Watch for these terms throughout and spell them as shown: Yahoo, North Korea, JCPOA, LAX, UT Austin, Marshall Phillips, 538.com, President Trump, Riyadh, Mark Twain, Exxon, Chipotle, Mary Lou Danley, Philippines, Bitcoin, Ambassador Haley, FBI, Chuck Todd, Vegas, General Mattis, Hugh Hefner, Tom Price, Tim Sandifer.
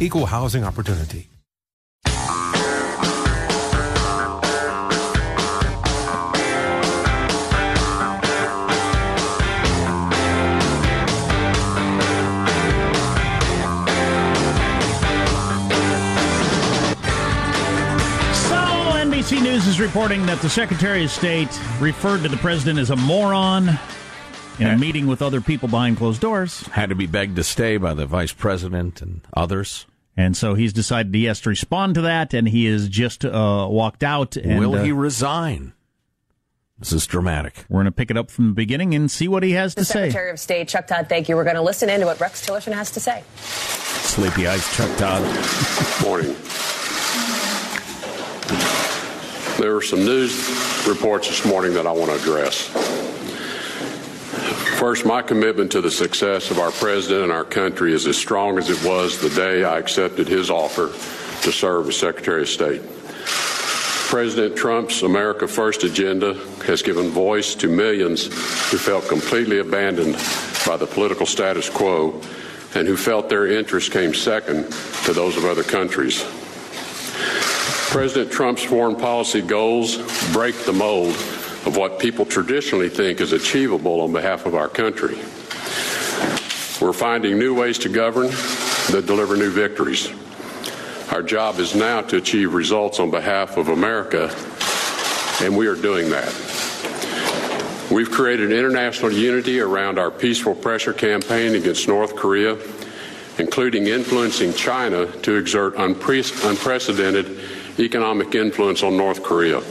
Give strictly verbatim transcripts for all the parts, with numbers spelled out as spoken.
Equal housing opportunity. So N B C News is reporting that the Secretary of State referred to the president as a moron in a meeting with other people behind closed doors. Had to be begged to stay by the vice president and others. And so he's decided he has to respond to that, and he has just uh, walked out. And, Will he uh, resign? This is dramatic. We're going to pick it up from the beginning and see what he has to say. The Secretary of State, Chuck Todd, thank you. We're going to listen in to what Rex Tillerson has to say. Sleepy eyes, Chuck Todd. Morning. There were some news reports this morning that I want to address. First, my commitment to the success of our president and our country is as strong as it was the day I accepted his offer to serve as Secretary of State. President Trump's America First agenda has given voice to millions who felt completely abandoned by the political status quo and who felt their interests came second to those of other countries. President Trump's foreign policy goals break the mold of what people traditionally think is achievable on behalf of our country. We're finding new ways to govern that deliver new victories. Our job is now to achieve results on behalf of America, and we are doing that. We've created international unity around our peaceful pressure campaign against North Korea, including influencing China to exert unpre- unprecedented economic influence on North Korea.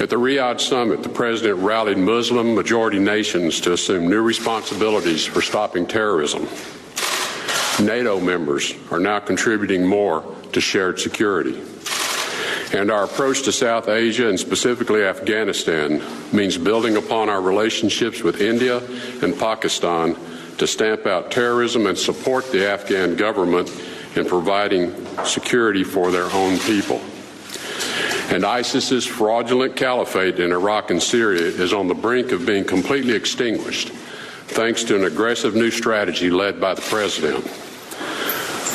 At the Riyadh summit, the president rallied Muslim majority nations to assume new responsibilities for stopping terrorism. NATO members are now contributing more to shared security. And our approach to South Asia, and specifically Afghanistan, means building upon our relationships with India and Pakistan to stamp out terrorism and support the Afghan government in providing security for their own people. And ISIS's fraudulent caliphate in Iraq and Syria is on the brink of being completely extinguished, thanks to an aggressive new strategy led by the president.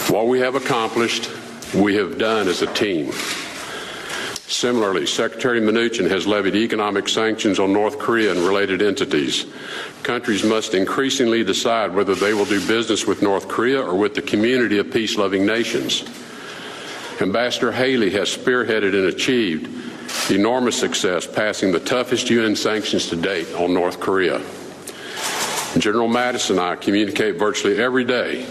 What we have accomplished, we have done as a team. Similarly, Secretary Mnuchin has levied economic sanctions on North Korea and related entities. Countries must increasingly decide whether they will do business with North Korea or with the community of peace-loving nations. Ambassador Haley has spearheaded and achieved enormous success, passing the toughest U N sanctions to date on North Korea. General Mattis and I communicate virtually every day,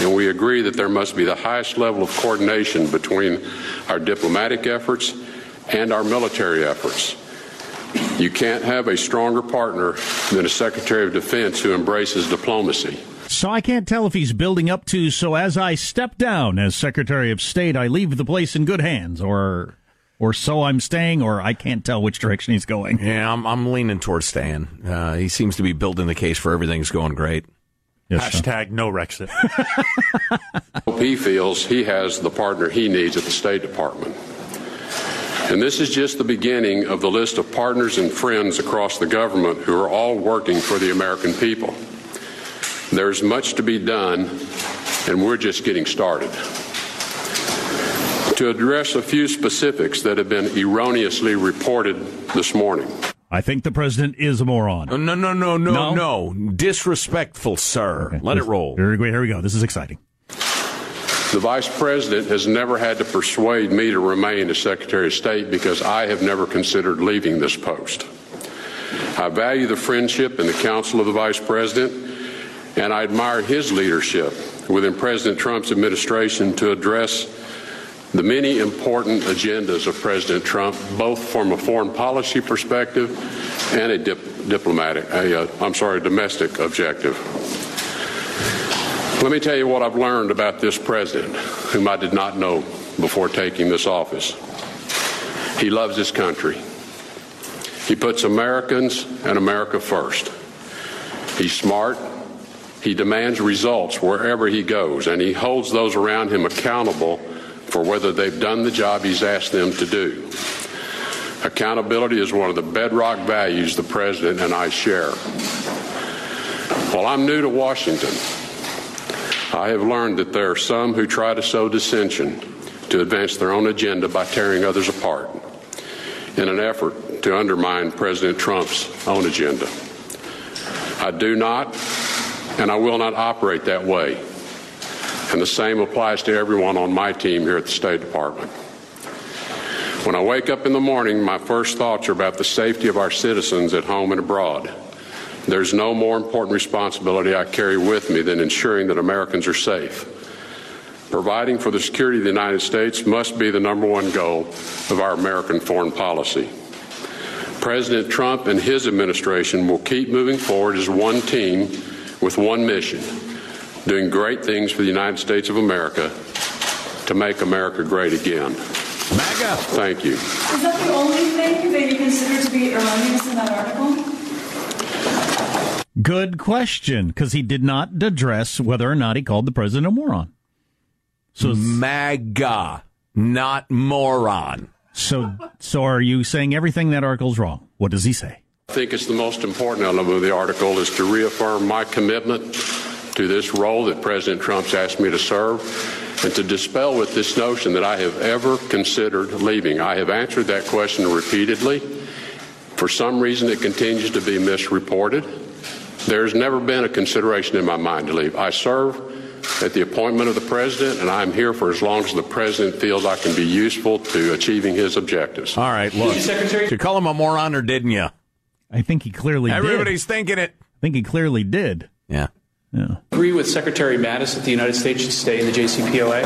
and we agree that there must be the highest level of coordination between our diplomatic efforts and our military efforts. You can't have a stronger partner than a Secretary of Defense who embraces diplomacy. So I can't tell if he's building up to, so as I step down as Secretary of State, I leave the place in good hands, or... Or so I'm staying, or I can't tell which direction he's going. Yeah, I'm, I'm leaning towards staying. Uh, he seems to be building the case for everything's going great. Yes, hashtag sir. No Rexit. He feels he has the partner he needs at the State Department. And this is just the beginning of the list of partners and friends across the government who are all working for the American people. There's much to be done, and we're just getting started. To address a few specifics that have been erroneously reported this morning. I think the president is a moron. No, no, no, no, no. no. no. Disrespectful, sir. Okay. Let it roll. Here we, here we go. This is exciting. The vice president has never had to persuade me to remain as Secretary of State because I have never considered leaving this post. I value the friendship and the counsel of the vice president, and I admire his leadership within President Trump's administration to address the many important agendas of President Trump, both from a foreign policy perspective and a dip- diplomatic, a, uh, I'm sorry, domestic objective. Let me tell you what I've learned about this president, whom I did not know before taking this office. He loves his country. He puts Americans and America first. He's smart. He demands results wherever he goes, and he holds those around him accountable for whether they've done the job he's asked them to do. Accountability is one of the bedrock values the president and I share. While I'm new to Washington, I have learned that there are some who try to sow dissension to advance their own agenda by tearing others apart in an effort to undermine President Trump's own agenda. I do not, and I will not operate that way. And the same applies to everyone on my team here at the State Department. When I wake up in the morning, my first thoughts are about the safety of our citizens at home and abroad. There's no more important responsibility I carry with me than ensuring that Americans are safe. Providing for the security of the United States must be the number one goal of our American foreign policy. President Trump and his administration will keep moving forward as one team with one mission: doing great things for the United States of America to make America great again. MAGA! Thank you. Is that the only thing that you consider to be erroneous in that article? Good question, because he did not address whether or not he called the president a moron. So MAGA, not moron. So, so are you saying everything that article's wrong? What does he say? I think it's the most important element of the article is to reaffirm my commitment to this role that President Trump's asked me to serve, and to dispel with this notion that I have ever considered leaving. I have answered that question repeatedly. For some reason, it continues to be misreported. There's never been a consideration in my mind to leave. I serve at the appointment of the president, and I'm here for as long as the president feels I can be useful to achieving his objectives. All right, look. Did you call him a moron, or didn't you? I think he clearly did. Everybody's thinking it. I think he clearly did. Yeah. Yeah. Agree with Secretary Mattis that the United States should stay in the J C P O A?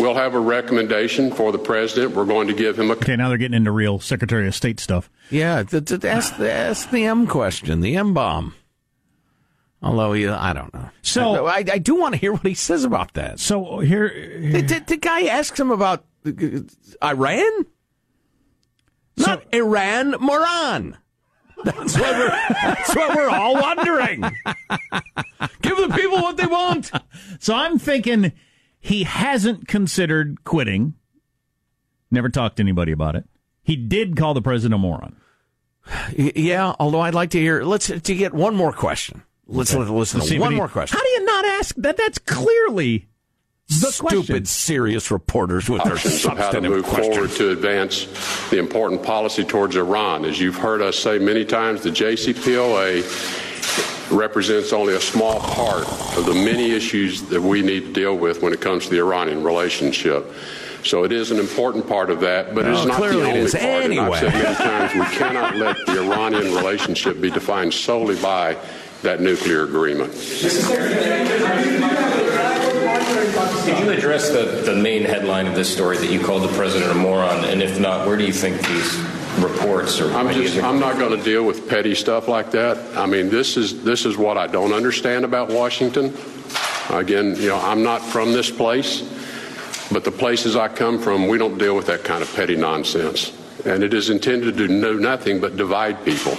We'll have a recommendation for the president. We're going to give him a... Okay, now they're getting into real Secretary of State stuff. Yeah, th- th- ask, the, ask the M question, the M-bomb. Although, he, I don't know. So I, I, I do want to hear what he says about that. So here... here. The, the, the guy asks him about Iran? So, Not Iran, moron. That's what we're, that's what we're all wondering. Give the people what they want. So I'm thinking he hasn't considered quitting. Never talked to anybody about it. He did call the president a moron. Yeah, although I'd like to hear, let's to get one more question. Let's okay. listen to let's one he, more question. How do you not ask that? That's clearly the stupid, question. serious reporters with their substantive how to move questions. Forward to advance the important policy towards Iran. As you've heard us say many times, the J C P O A represents only a small part of the many issues that we need to deal with when it comes to the Iranian relationship. So it is an important part of that, but no, it's not the only it part. Anyway. And I've said many times, we cannot let the Iranian relationship be defined solely by that nuclear agreement. Did you address the, the main headline of this story that you called the president a moron? And if not, where do you think these reports are? I'm, just, I'm not going to deal with petty stuff like that. I mean, this is this is what I don't understand about Washington. Again, you know, I'm not from this place. But the places I come from, we don't deal with that kind of petty nonsense. And it is intended to do nothing but divide people.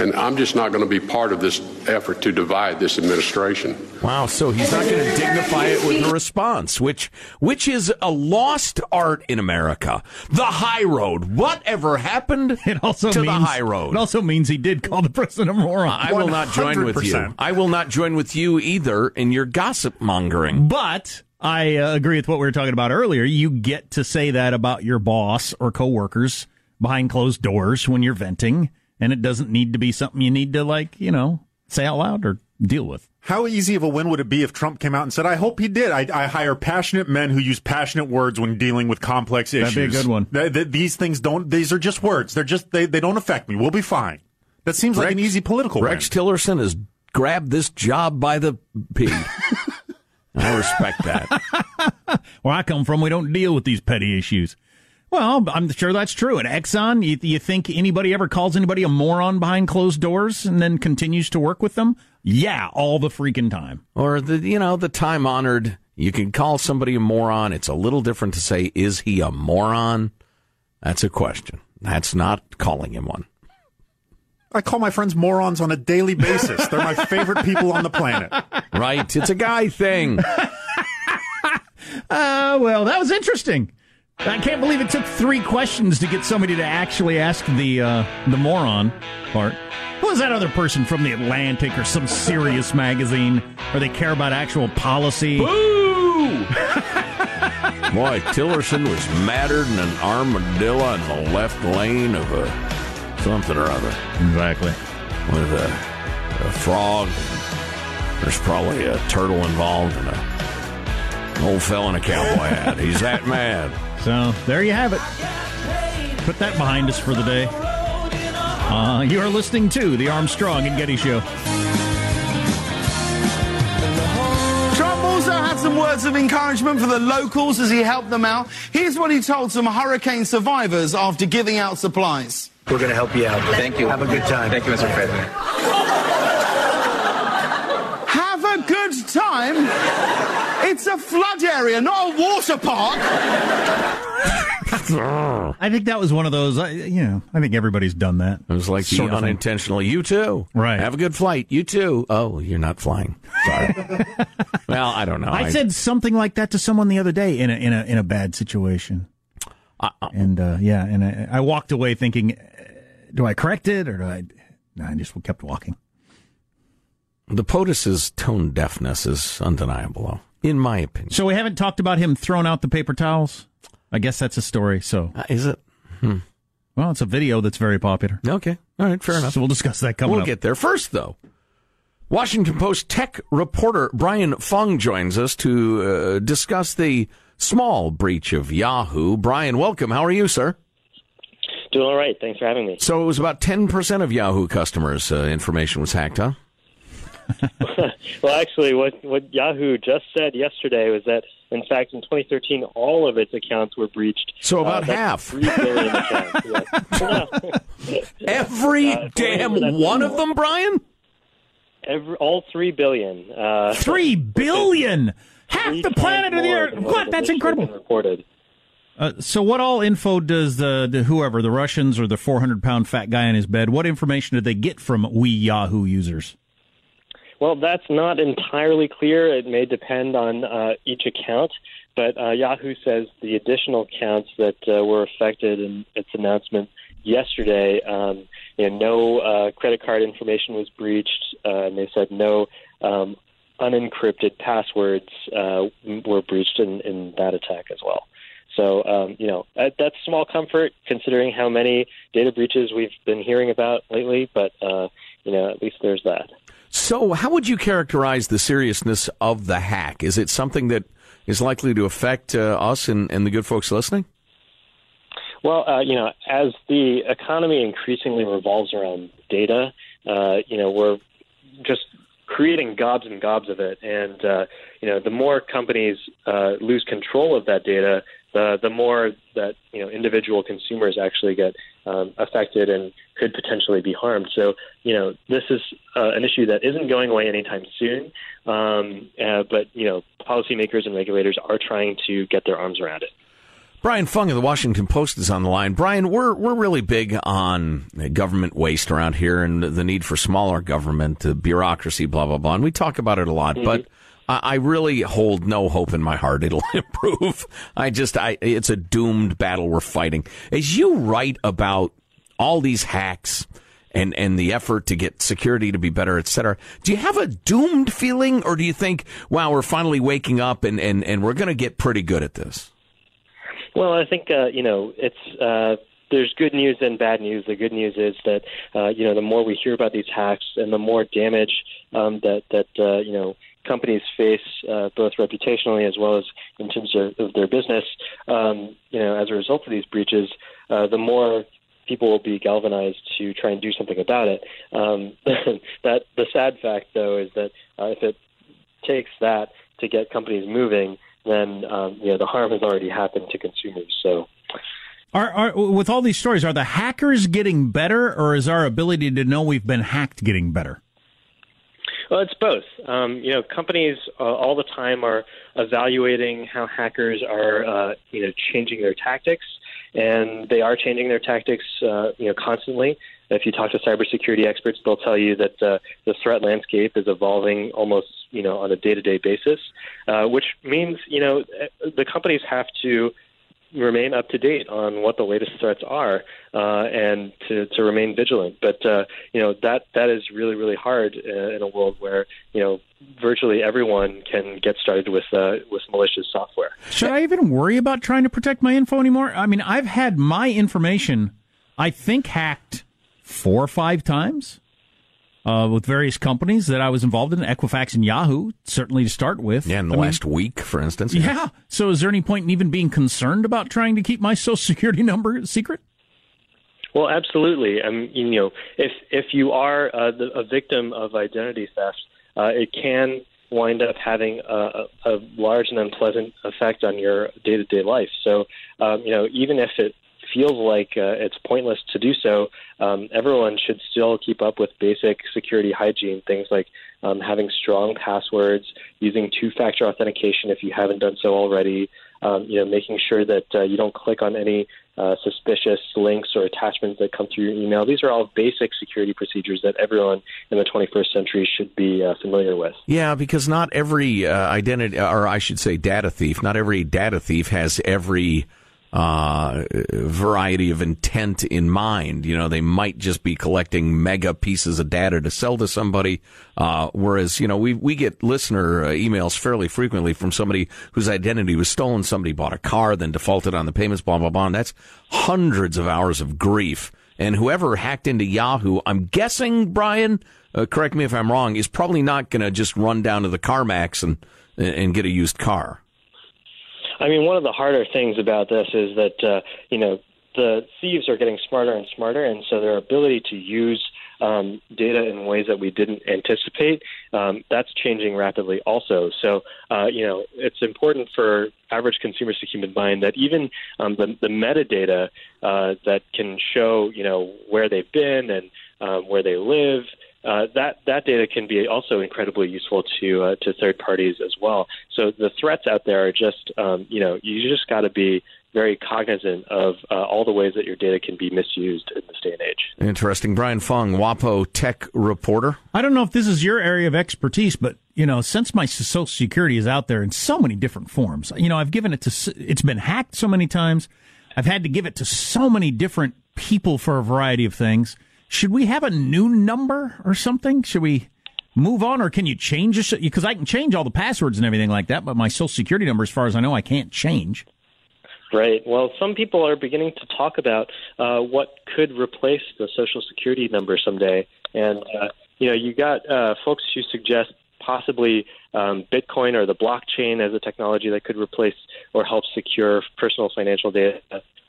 And I'm just not going to be part of this effort to divide this administration. Wow, so he's not going to dignify it with a response, which which is a lost art in America. The high road. Whatever happened it also to means, the high road? It also means he did call the president a moron. I will not join with you. I will not join with you either in your gossip mongering. But... I uh, agree with what we were talking about earlier. You get to say that about your boss or coworkers behind closed doors when you're venting, and it doesn't need to be something you need to, like, you know, say out loud or deal with. How easy of a win would it be if Trump came out and said, I hope he did. I, I hire passionate men who use passionate words when dealing with complex issues. That'd be a good one. Th- th- these things don't, these are just words. They're just, they, they don't affect me. We'll be fine. That seems Rex, like an easy political win. Rex Tillerson has grabbed this job by the pee. I respect that. Where I come from, we don't deal with these petty issues. Well, I'm sure that's true. And Exxon, you, you think anybody ever calls anybody a moron behind closed doors and then continues to work with them? Yeah, all the freaking time. Or, the you know, the time-honored, you can call somebody a moron. It's a little different to say, is he a moron? That's a question. That's not calling him one. I call my friends morons on a daily basis. They're my favorite people on the planet. Right. It's a guy thing. uh, well, that was interesting. I can't believe it took three questions to get somebody to actually ask the uh, the moron part. Who was that other person from The Atlantic or some serious magazine where they care about actual policy? Boo! Boy, Tillerson was madder than an armadillo in the left lane of a... something or other. Exactly. With a, a frog. There's probably a turtle involved and a, an old fella in a cowboy hat. He's that mad. So, there you have it. Put that behind us for the day. Uh, you are listening to The Armstrong and Getty Show. Had some words of encouragement for the locals as he helped them out. Here's what he told some hurricane survivors after giving out supplies. We're going to help you out. Thank you. Have a good time. Thank you, Mister President. Have a good time? It's a flood area, not a water park. I think that was one of those, you know, I think everybody's done that. It was like the unintentional, you too. Right. Have a good flight. You too. Oh, you're not flying. Sorry. Well, I don't know. I, I said something like that to someone the other day in a in a, in a bad situation. Uh, and, uh, yeah, and I, I walked away thinking, do I correct it or do I... No, I just kept walking. The POTUS's tone deafness is undeniable, in my opinion. So we haven't talked about him throwing out the paper towels? I guess that's a story, so... Uh, is it? Hmm. Well, it's a video that's very popular. Okay. All right, fair enough. So we'll discuss that coming we'll up. We'll get there. First, though, Washington Post tech reporter Brian Fung joins us to uh, discuss the small breach of Yahoo. Brian, welcome. How are you, sir? Doing all right. Thanks for having me. So it was about ten percent of Yahoo customers' uh, information was hacked, huh? Well, actually, what, what Yahoo just said yesterday was that, in fact, in twenty thirteen, all of its accounts were breached. So about uh, half. three billion accounts. Every uh, damn one of them, Brian? Every, all three billion. Uh, three billion? Half the planet of the Earth. What? That's incredible. Reported. Uh, so what all info does the, the whoever, the Russians or the four hundred pound fat guy in his bed, what information did they get from we Yahoo users? Well, that's not entirely clear. It may depend on uh, each account. But uh, Yahoo says the additional accounts that uh, were affected in its announcement yesterday, um, you know, no uh, credit card information was breached. Uh, and they said no um unencrypted passwords uh, were breached in, in that attack as well. So, um, you know, that's small comfort considering how many data breaches we've been hearing about lately. But, uh, you know, at least there's that. So how would you characterize the seriousness of the hack? Is it something that is likely to affect uh, us and, and the good folks listening? Well, uh, you know, as the economy increasingly revolves around data, uh, you know, we're just creating gobs and gobs of it. And, uh, you know, the more companies uh, lose control of that data, the, the more that, you know, individual consumers actually get um, affected and could potentially be harmed. So, you know, this is uh, an issue that isn't going away anytime soon. Um, uh, but, you know, policymakers and regulators are trying to get their arms around it. Brian Fung of the Washington Post is on the line. Brian, we're we're really big on government waste around here and the need for smaller government, uh, bureaucracy, blah, blah, blah. And we talk about it a lot, mm-hmm. but I, I really hold no hope in my heart it'll improve. I just, I it's a doomed battle we're fighting. As you write about all these hacks and, and the effort to get security to be better, et cetera, do you have a doomed feeling, or do you think, wow, we're finally waking up and, and, and we're going to get pretty good at this? Well, I think, uh, you know, it's uh, there's good news and bad news. The good news is that, uh, you know, the more we hear about these hacks and the more damage um, that, that uh, you know, companies face uh, both reputationally as well as in terms of, of their business, um, you know, as a result of these breaches, uh, the more people will be galvanized to try and do something about it. Um, that the sad fact, though, is that uh, if it takes that to get companies moving, then um, you know, the harm has already happened to consumers. So, are, are with all these stories, are the hackers getting better, or is our ability to know we've been hacked getting better? Well, it's both. Um, you know, companies uh, all the time are evaluating how hackers are, uh, you know, changing their tactics, and they are changing their tactics, uh, you know, constantly. If you talk to cybersecurity experts, they'll tell you that uh, the threat landscape is evolving almost, you know, on a day-to-day basis, uh, which means, you know, the companies have to remain up to date on what the latest threats are uh, and to, to remain vigilant. But, uh, you know, that that is really, really hard uh, in a world where, you know, virtually everyone can get started with uh, with malicious software. Should I even worry about trying to protect my info anymore? I mean, I've had my information, I think, hacked four or five times uh, with various companies that I was involved in, Equifax and Yahoo, certainly to start with. Yeah, in the I last mean, week, for instance. Yeah. yeah. So is there any point in even being concerned about trying to keep my Social Security number secret? Well, absolutely. I mean, you know, if, if you are uh, the, a victim of identity theft, uh, it can wind up having a, a large and unpleasant effect on your day-to-day life. So, um, you know, even if it feels like uh, it's pointless to do so, um, everyone should still keep up with basic security hygiene, things like um, having strong passwords, using two-factor authentication if you haven't done so already, um, you know, making sure that uh, you don't click on any uh, suspicious links or attachments that come through your email. These are all basic security procedures that everyone in the twenty-first century should be uh, familiar with. Yeah, because not every uh, identity, or I should say data thief, not every data thief has every Uh, variety of intent in mind. You know, they might just be collecting mega pieces of data to sell to somebody. Uh, whereas, you know, we we get listener uh, emails fairly frequently from somebody whose identity was stolen. Somebody bought a car, then defaulted on the payments, blah, blah, blah. And that's hundreds of hours of grief. And whoever hacked into Yahoo, I'm guessing, Brian, uh, correct me if I'm wrong, is probably not going to just run down to the CarMax and and get a used car. I mean, one of the harder things about this is that, uh, you know, the thieves are getting smarter and smarter, and so their ability to use um, data in ways that we didn't anticipate, um, that's changing rapidly also. So, uh, you know, it's important for average consumers to keep in mind that even um, the, the metadata uh, that can show, you know, where they've been and um, where they live, Uh, that that data can be also incredibly useful to uh, to third parties as well. So the threats out there are just, um, you know, you just got to be very cognizant of uh, all the ways that your data can be misused in this day and age. Interesting. Brian Fung, WAPO tech reporter. I don't know if this is your area of expertise, but, you know, since my Social Security is out there in so many different forms, you know, I've given it to, it's been hacked so many times. I've had to give it to so many different people for a variety of things. Should we have a new number or something? Should we move on, or can you change it? Because I can change all the passwords and everything like that, but my Social Security number, as far as I know, I can't change. Right. Well, some people are beginning to talk about uh, what could replace the Social Security number someday. And, uh, you know, you got uh, folks who suggest possibly um, Bitcoin or the blockchain as a technology that could replace or help secure personal financial data.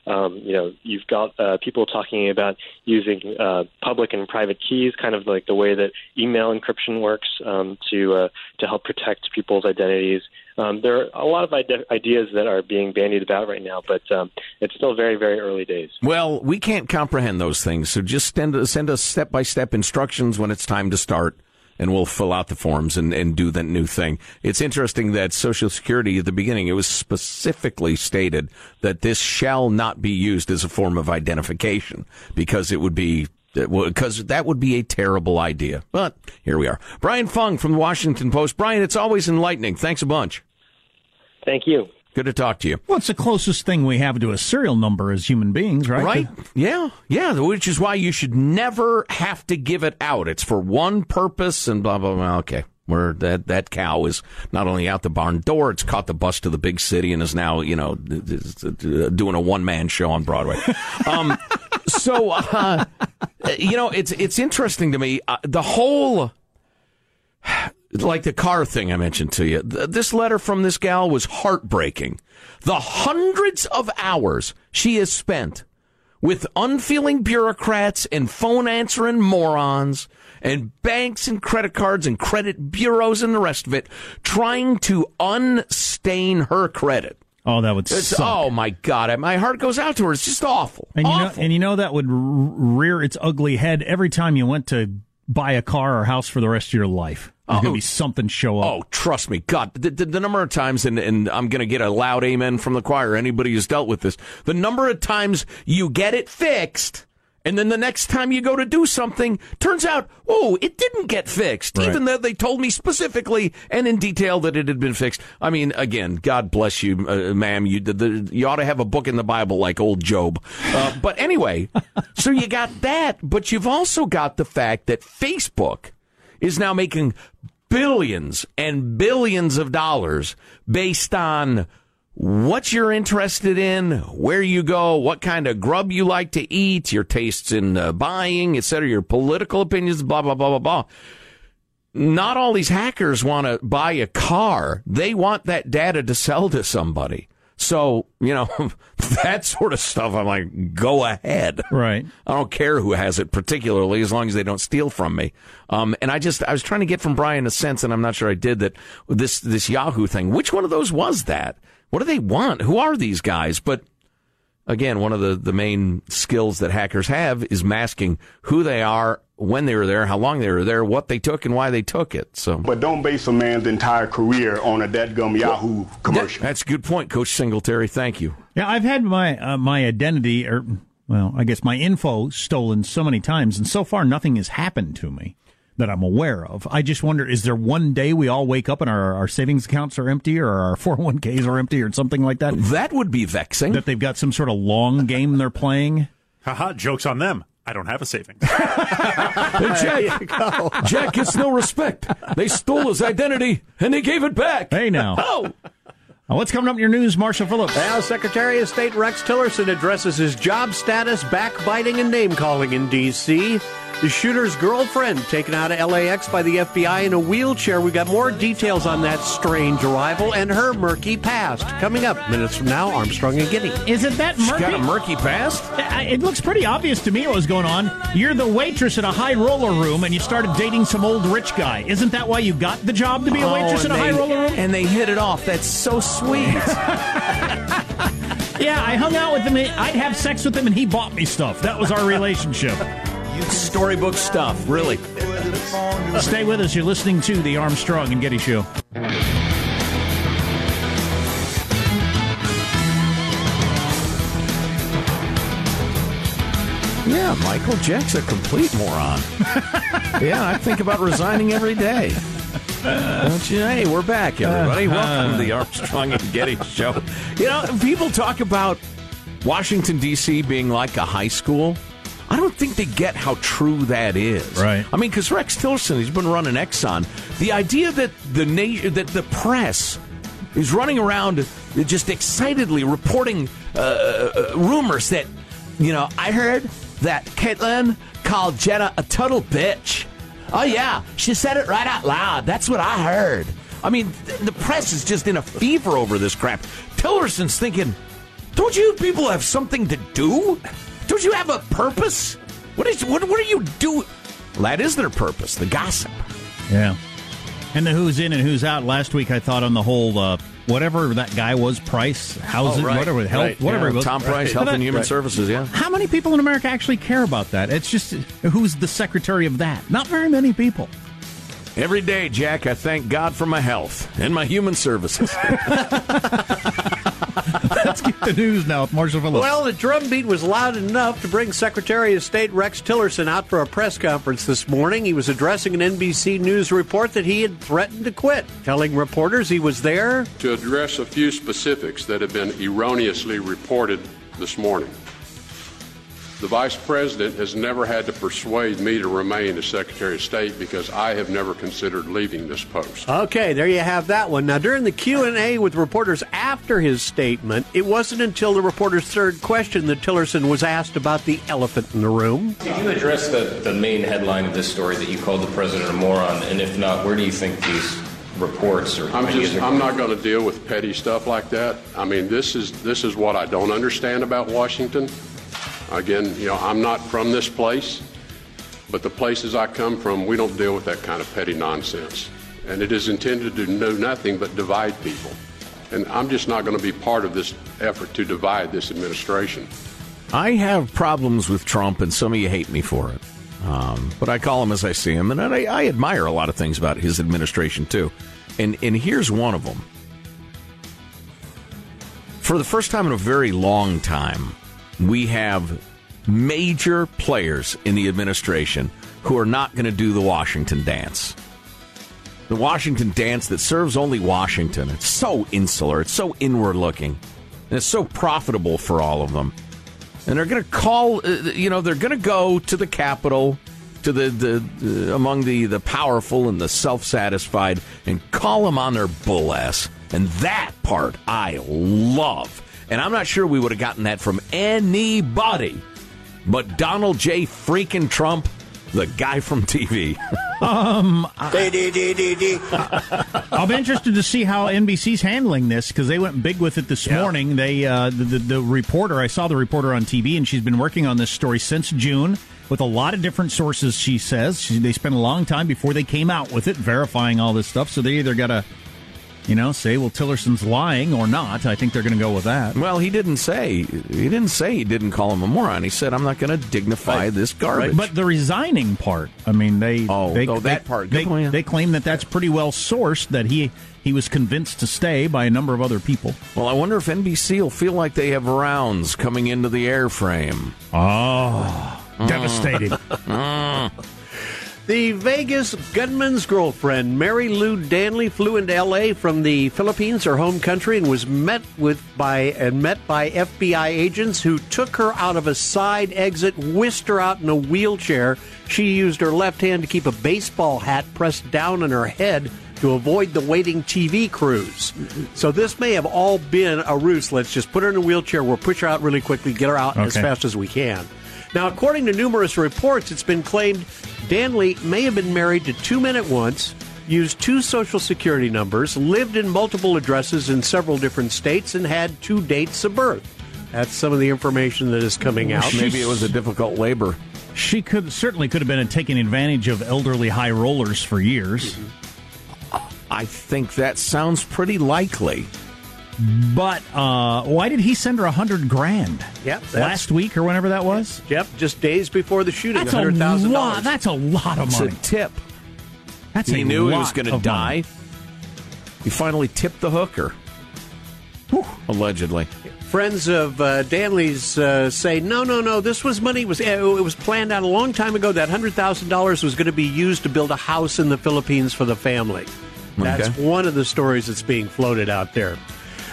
Um, you know, you've got uh, people talking about using uh, public and private keys, kind of like the way that email encryption works, um, to uh, to help protect people's identities. Um, there are a lot of ide- ideas that are being bandied about right now, but um, it's still very, very early days. Well, we can't comprehend those things, so just send, send us step-by-step instructions when it's time to start, and we'll fill out the forms and, and do that new thing. It's interesting that Social Security, at the beginning, it was specifically stated that this shall not be used as a form of identification, because it would be, because that would be a terrible idea. But here we are. Brian Fung from the Washington Post. Brian, it's always enlightening. Thanks a bunch. Thank you. Good to talk to you. Well, it's the closest thing we have to a serial number as human beings, right? Right. Yeah. Yeah. Which is why you should never have to give it out. It's for one purpose and blah, blah, blah. Okay. Where that, that cow is not only out the barn door, it's caught the bus to the big city and is now, you know, doing a one-man show on Broadway. Um, so, uh, you know, it's, it's interesting to me. Uh, the whole... Like the car thing I mentioned to you, th- this letter from this gal was heartbreaking. The hundreds of hours she has spent with unfeeling bureaucrats and phone-answering morons and banks and credit cards and credit bureaus and the rest of it trying to unstain her credit. Oh, that would it's, suck. Oh, my God. My heart goes out to her. It's just awful. And you, awful. Know, and you know that would rear its ugly head every time you went to buy a car or house for the rest of your life. There's going to be something show up. Oh, trust me. God, the, the, the number of times, and, and I'm going to get a loud amen from the choir, anybody who's dealt with this, the number of times you get it fixed, and then the next time you go to do something, turns out, oh, it didn't get fixed, right. Even though they told me specifically and in detail that it had been fixed. I mean, again, God bless you, uh, ma'am. You, the, the, you ought to have a book in the Bible like old Job. Uh, but anyway, so you got that, but you've also got the fact that Facebook is now making billions and billions of dollars based on what you're interested in, where you go, what kind of grub you like to eat, your tastes in uh, buying, et cetera, your political opinions, blah, blah, blah, blah, blah. Not all these hackers want to buy a car. They want that data to sell to somebody. So, you know, that sort of stuff, I'm like, go ahead. Right. I don't care who has it, particularly as long as they don't steal from me. Um, and I just, I was trying to get from Brian a sense, and I'm not sure I did, that this, this Yahoo thing, which one of those was that? What do they want? Who are these guys? But again, one of the, the main skills that hackers have is masking who they are, when they were there, how long they were there, what they took, and why they took it. So, but don't base a man's entire career on a dadgum Yahoo commercial. That's a good point, Coach Singletary. Thank you. Yeah, I've had my uh, my identity, or well, I guess my info stolen so many times, and so far nothing has happened to me that I'm aware of. I just wonder, is there one day we all wake up and our, our savings accounts are empty, or our four oh one k's are empty, or something like that? That would be vexing. That they've got some sort of long game they're playing. Haha, joke's on them. I don't have a savings. Jack, Jack gets no respect. They stole his identity, and they gave it back. Hey, now. Oh. Now what's coming up in your news, Marsha Phillips? Now, Secretary of State Rex Tillerson addresses his job status, backbiting, and name-calling in D C The shooter's girlfriend taken out of L A X by the F B I in a wheelchair. We've got more details on that strange arrival and her murky past. Coming up minutes from now, Armstrong and Getty. Isn't that murky? She's got a murky past? It looks pretty obvious to me what was going on. You're the waitress at a high roller room, and you started dating some old rich guy. Isn't that why you got the job, to be a waitress oh, in a they, high roller room? And they hit it off. That's so sweet. Yeah, I hung out with him. I'd have sex with him, and he bought me stuff. That was our relationship. Storybook stuff, really. Stay with us. You're listening to The Armstrong and Getty Show. Yeah, Michael Jack's a complete moron. Yeah, I think about resigning every day. Uh, Don't you? Hey, we're back, everybody. Uh, Welcome uh, to The Armstrong and Getty Show. You know, people talk about Washington, D C being like a high school. I don't think they get how true that is. Right. I mean, because Rex Tillerson, he's been running Exxon. The idea that the na- that the press is running around just excitedly reporting uh, rumors that, you know, I heard that Caitlyn called Jenna a total bitch. Oh, yeah, she said it right out loud. That's what I heard. I mean, th- the press is just in a fever over this crap. Tillerson's thinking, don't you people have something to do? Don't you have a purpose? What is? What, what are you doing? Well, that is their purpose, the gossip. Yeah. And the who's in and who's out last week, I thought on the whole, uh, whatever that guy was, Price, Housen, oh, right. whatever, health, right. whatever yeah. it was. Tom Price, right. Health that, and Human right. Services, yeah. How many people in America actually care about that? It's just, who's the secretary of that? Not very many people. Every day, Jack, I thank God for my health and my human services. Let's get the news now with Marshall Phillips. Well, the drumbeat was loud enough to bring Secretary of State Rex Tillerson out for a press conference this morning. He was addressing an N B C News report that he had threatened to quit, telling reporters he was there to address a few specifics that have been erroneously reported this morning. The Vice President has never had to persuade me to remain as Secretary of State because I have never considered leaving this post. Okay, there you have that one. Now, during the Q and A with reporters after his statement, it wasn't until the reporter's third question that Tillerson was asked about the elephant in the room. Did you address the, the main headline of this story that you called the President a moron? And if not, where do you think these reports or I'm just I'm not going to deal with petty stuff like that. I mean, this is this is what I don't understand about Washington. Again, you know, I'm not from this place, but the places I come from, we don't deal with that kind of petty nonsense. And it is intended to do nothing but divide people. And I'm just not going to be part of this effort to divide this administration. I have problems with Trump, and some of you hate me for it. Um, but I call him as I see him, and I, I admire a lot of things about his administration, too. And, and here's one of them. For the first time in a very long time, we have major players in the administration who are not going to do the Washington dance. The Washington dance that serves only Washington. It's so insular. It's so inward-looking. And it's so profitable for all of them. And they're going to call, you know, they're going to go to the Capitol, to the, the, the among the, the powerful and the self-satisfied, and call them on their bull ass. And that part I love. And I'm not sure we would have gotten that from anybody but Donald J. freaking Trump, the guy from T V. um, I, I'll be interested to see how N B C's handling this, because they went big with it this yeah. morning. They, uh, the, the, the reporter, I saw the reporter on T V, and she's been working on this story since June with a lot of different sources, she says. She, they spent a long time before they came out with it, verifying all this stuff, so they either got to... You know, say, well, Tillerson's lying or not. I think they're going to go with that. Well, he didn't say. He didn't say he didn't call him a moron. He said, I'm not going to dignify right. this garbage. Right. But the resigning part, I mean, they oh, they, oh, that they, part. They, they, they claim that that's pretty well sourced, that he, he was convinced to stay by a number of other people. Well, I wonder if N B C will feel like they have rounds coming into the airframe. Oh, mm. devastating. mm. The Vegas gunman's girlfriend, Mary Lou Danley, flew into L A from the Philippines, her home country, and was met with by and met by F B I agents who took her out of a side exit, whisked her out in a wheelchair. She used her left hand to keep a baseball hat pressed down on her head to avoid the waiting T V crews. So this may have all been a ruse. Let's just put her in a wheelchair. We'll push her out really quickly, get her out okay. as fast as we can. Now, according to numerous reports, it's been claimed Danley may have been married to two men at once, used two social security numbers, lived in multiple addresses in several different states, and had two dates of birth. That's some of the information that is coming out. She's, Maybe it was a difficult labor. She could certainly could have been taking advantage of elderly high rollers for years. I think that sounds pretty likely. But uh, why did he send her a hundred grand? Yep, last week or whenever that was. Yep, just days before the shooting. That's a hundred thousand dollars. That's a lot of money. It's a tip. That's he a knew lot he was going to die. Money. He finally tipped the hooker. Whew. Allegedly, friends of uh, Danley's uh, say no, no, no. This was money. It was it was planned out a long time ago. That hundred thousand dollars was going to be used to build a house in the Philippines for the family. That's okay. one of the stories that's being floated out there.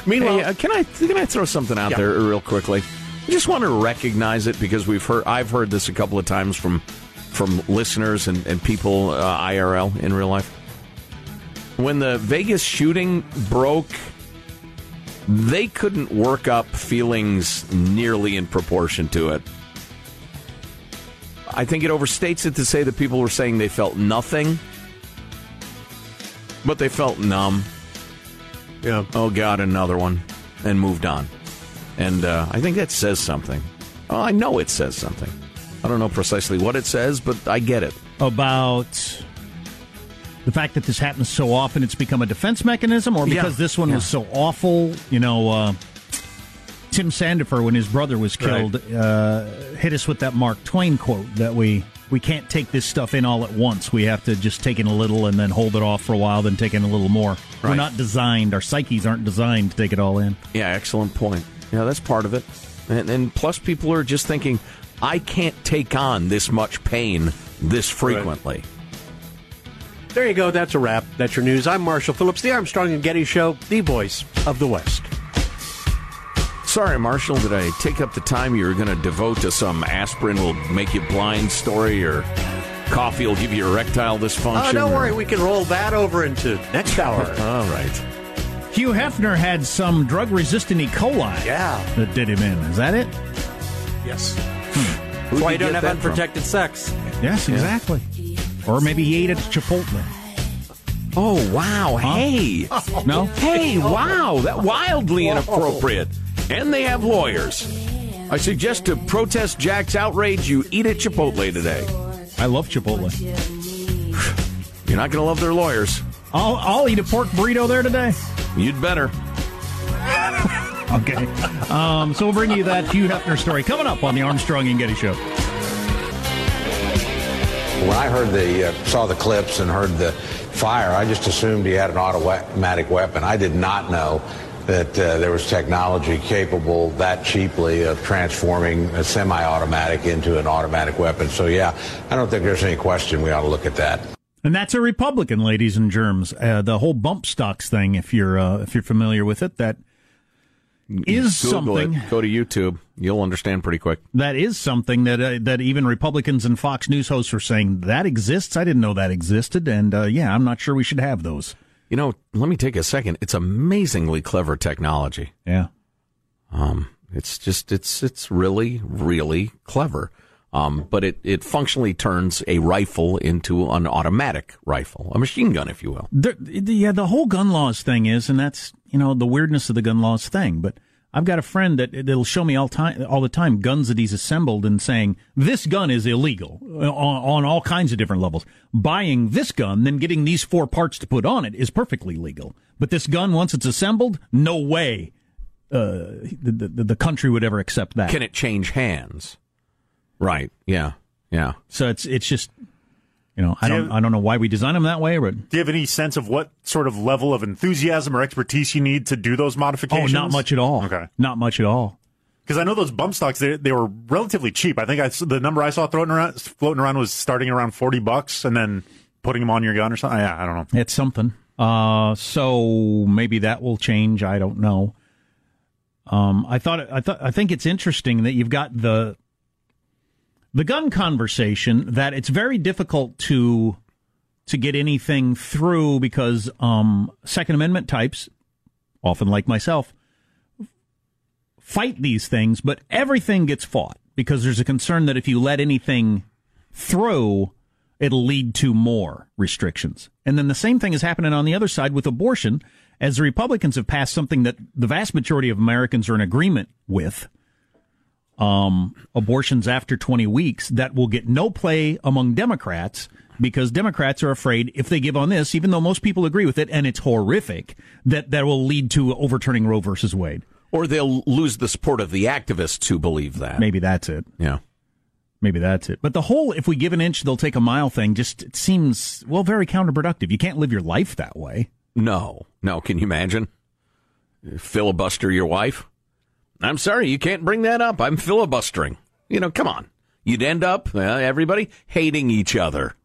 Meanwhile, hey, uh, can I can I throw something out yeah. there real quickly? I just want to recognize it because we've heard, I've heard this a couple of times from from listeners and, and people uh, I R L in real life. When the Vegas shooting broke, they couldn't work up feelings nearly in proportion to it. I think it overstates it to say that people were saying they felt nothing, but they felt numb. Yeah. Oh, God, another one. And moved on. And uh, I think that says something. Oh, I know it says something. I don't know precisely what it says, but I get it. About the fact that this happens so often, it's become a defense mechanism, or because yeah. this one yeah. was so awful, you know... Uh, Tim Sandifer, when his brother was killed, right. uh, hit us with that Mark Twain quote that we, we can't take this stuff in all at once. We have to just take in a little and then hold it off for a while, then take in a little more. Right. We're not designed. Our psyches aren't designed to take it all in. Yeah, excellent point. Yeah, that's part of it. And, and plus people are just thinking, I can't take on this much pain this frequently. Right. There you go. That's a wrap. That's your news. I'm Marshall Phillips, the Armstrong and Getty Show, the voice of the West. Sorry, Marshall, did I take up the time you were going to devote to some aspirin will make you blind story or coffee will give you erectile dysfunction? Oh, don't or... worry. We can roll that over into next hour. All right. Hugh Hefner had some drug-resistant E. coli yeah. that did him in. Is that it? Yes. Hmm. That's why you don't have unprotected from? sex. Yes, yeah. exactly. Or maybe he ate at Chipotle. Oh, wow. Huh? Hey. Oh. No? Hey, oh. wow. That wildly Whoa. inappropriate. And they have lawyers. I suggest to protest Jack's outrage, you eat at Chipotle today. I love Chipotle. You're not going to love their lawyers. I'll, I'll eat a pork burrito there today. You'd better. Okay. Um, so we'll bring you that Hugh Hefner story coming up on the Armstrong and Getty Show. When I heard the, uh, saw the clips and heard the fire, I just assumed he had an automatic weapon. I did not know that uh, there was technology capable that cheaply of transforming a semi-automatic into an automatic weapon. So, yeah, I don't think there's any question we ought to look at that. And that's a Republican, ladies and germs. Uh, the whole bump stocks thing, if you're uh, if you're familiar with it, that is Google something. It. Go to YouTube. You'll understand pretty quick. That is something that uh, that even Republicans and Fox News hosts are saying, that exists. I didn't know that existed. And, uh, yeah, I'm not sure we should have those. You know, let me take a second. It's amazingly clever technology. Yeah. Um, it's just, it's it's really, really clever. Um, but it, it functionally turns a rifle into an automatic rifle, a machine gun, if you will. There, yeah, the whole gun laws thing is, and that's, you know, the weirdness of the gun laws thing. But I've got a friend that that'll show me all time, all the time guns that he's assembled and saying, this gun is illegal on, on all kinds of different levels. Buying this gun, then getting these four parts to put on it is perfectly legal. But this gun, once it's assembled, no way uh, the, the, the country would ever accept that. Can it change hands? Right. Yeah. Yeah. So it's it's just, you know, I do don't have, I don't know why we design them that way. But do you have any sense of what sort of level of enthusiasm or expertise you need to do those modifications? Oh, not much at all. Okay, not much at all. Because I know those bump stocks, they they were relatively cheap. I think I the number I saw floating around floating around was starting around forty bucks, and then putting them on your gun or something. Yeah, I don't know. It's something. Uh, so maybe that will change. I don't know. Um, I thought I thought I think it's interesting that you've got the. The gun conversation, that it's very difficult to to get anything through because um, Second Amendment types, often like myself, fight these things, but everything gets fought because there's a concern that if you let anything through, it'll lead to more restrictions. And then the same thing is happening on the other side with abortion, as the Republicans have passed something that the vast majority of Americans are in agreement with. Um, abortions after twenty weeks that will get no play among Democrats because Democrats are afraid if they give on this, even though most people agree with it, and it's horrific, that that will lead to overturning Roe versus Wade. Or they'll lose the support of the activists who believe that. Maybe that's it. Yeah. Maybe that's it. But the whole, if we give an inch, they'll take a mile thing just it seems, well, very counterproductive. You can't live your life that way. No. No. Can you imagine? Filibuster your wife? I'm sorry, you can't bring that up. I'm filibustering. You know, come on. You'd end up, uh, everybody, hating each other.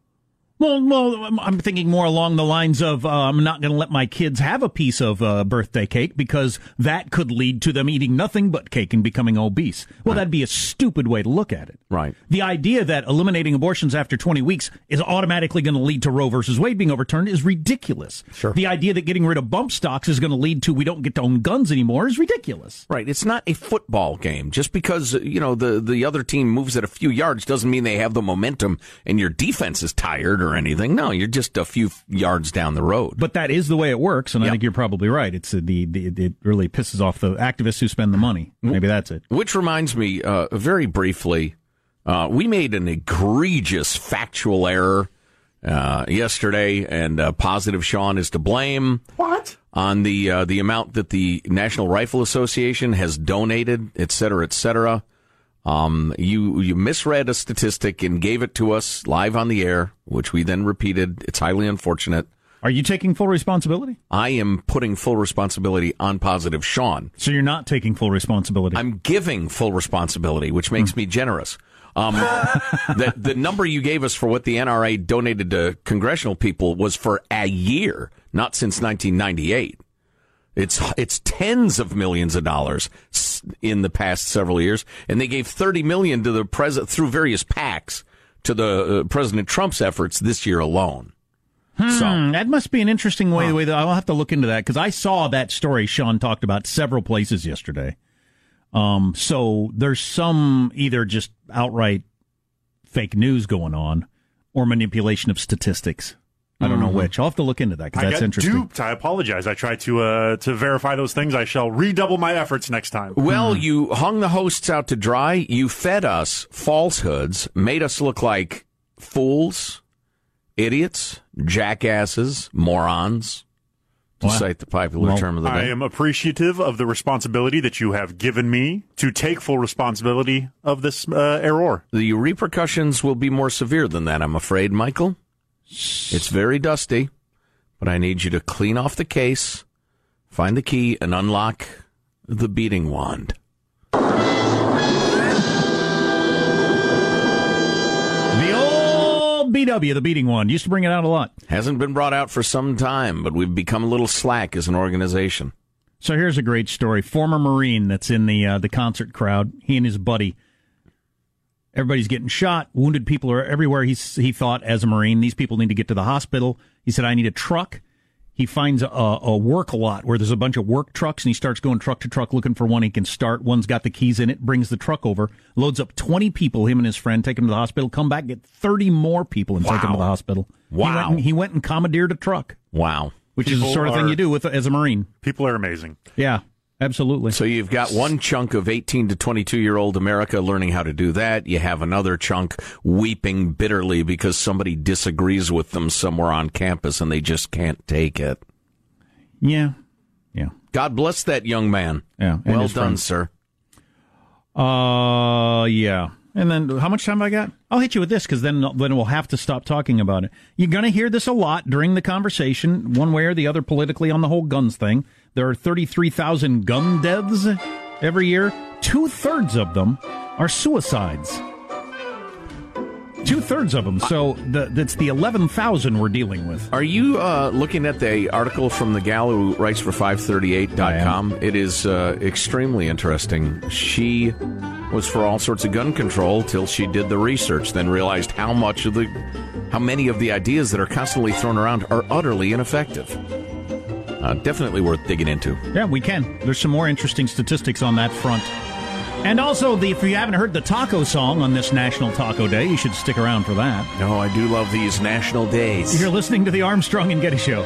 Well, well, I'm thinking more along the lines of uh, I'm not going to let my kids have a piece of uh, birthday cake because that could lead to them eating nothing but cake and becoming obese. Well, right. That'd be a stupid way to look at it. Right. The idea that eliminating abortions after twenty weeks is automatically going to lead to Roe versus Wade being overturned is ridiculous. Sure. The idea that getting rid of bump stocks is going to lead to we don't get to own guns anymore is ridiculous. Right. It's not a football game. Just because, you know, the, the other team moves it a few yards doesn't mean they have the momentum and your defense is tired or anything. No, you're just a few yards down the road. But that is the way it works, and yep. I think you're probably right. It's a, the, the it really pisses off the activists who spend the money. Maybe that's it. Which reminds me, uh, very briefly, uh, we made an egregious factual error uh, yesterday, and uh, Positive Sean is to blame. What? On the uh, the amount that the National Rifle Association has donated, et cetera, et cetera. Um, you, you misread a statistic and gave it to us live on the air, which we then repeated. It's highly unfortunate. Are you taking full responsibility? I am putting full responsibility on Positive Sean. So you're not taking full responsibility? I'm giving full responsibility, which makes mm. me generous. Um, the, the number you gave us for what the N R A donated to congressional people was for a year, not since nineteen ninety-eight. It's it's tens of millions of dollars in the past several years, and they gave thirty million dollars to the president through various PACs to the uh, President Trump's efforts this year alone. Hmm, so that must be an interesting way. Huh. The way that I'll have to look into that because I saw that story Sean talked about several places yesterday. Um, so there's some either just outright fake news going on or manipulation of statistics. I don't know which. I'll have to look into that because that's interesting. I got duped. I apologize. I tried to uh, to verify those things. I shall redouble my efforts next time. Well, mm. you hung the hosts out to dry. You fed us falsehoods, made us look like fools, idiots, jackasses, morons. To what? Cite the popular well, term of the day. I am appreciative of the responsibility that you have given me to take full responsibility of this uh, error. The repercussions will be more severe than that, I'm afraid, Michael. It's very dusty, but I need you to clean off the case, find the key, and unlock the beating wand. The old B W, the beating wand, used to bring it out a lot. Hasn't been brought out for some time, but we've become a little slack as an organization. So here's a great story. Former Marine that's in the uh, the concert crowd, he and his buddy. Everybody's getting shot. Wounded people are everywhere. He's, he thought, as a Marine, these people need to get to the hospital. He said, I need a truck. He finds a, a work lot where there's a bunch of work trucks, and he starts going truck to truck looking for one he can start. One's got the keys in it, brings the truck over, loads up twenty people, him and his friend, take them to the hospital, come back, get thirty more people and wow. take them to the hospital. Wow. He went and, he went and commandeered a truck. Wow. Which people is the sort of are, thing you do with as a Marine. People are amazing. Yeah. Absolutely. So you've got one chunk of eighteen to twenty-two-year-old America learning how to do that. You have another chunk weeping bitterly because somebody disagrees with them somewhere on campus and they just can't take it. Yeah. Yeah. God bless that young man. Yeah. And well done, friend. Sir. Uh, yeah. And then how much time have I got? I'll hit you with this because then, then we'll have to stop talking about it. You're going to hear this a lot during the conversation, one way or the other, politically, on the whole guns thing. There are thirty-three thousand gun deaths every year. Two-thirds of them are suicides. Two-thirds of them. So the, that's the eleven thousand we're dealing with. Are you uh, looking at the article from the gal who writes for five thirty-eight dot com? It is uh, extremely interesting. She was for all sorts of gun control till she did the research, then realized how much of the, how many of the ideas that are constantly thrown around are utterly ineffective. Uh, definitely worth digging into. Yeah, we can. There's some more interesting statistics on that front. And also, the, if you haven't heard the taco song on this National Taco Day, you should stick around for that. No, I do love these national days. You're listening to the Armstrong and Getty Show.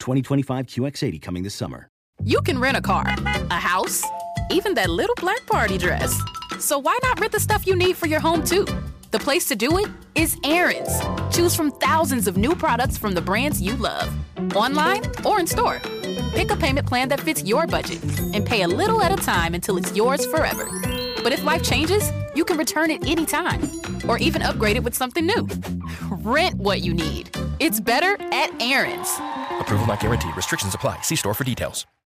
twenty twenty-five Q X eighty coming this summer. You can rent a car, a house, even that little black party dress. So why not rent the stuff you need for your home, too? The place to do it is Aaron's. Choose from thousands of new products from the brands you love, online or in store. Pick a payment plan that fits your budget and pay a little at a time until it's yours forever. But if life changes, you can return it anytime or even upgrade it with something new. Rent what you need. It's better at Aaron's. Approval not guaranteed. Restrictions apply. See store for details.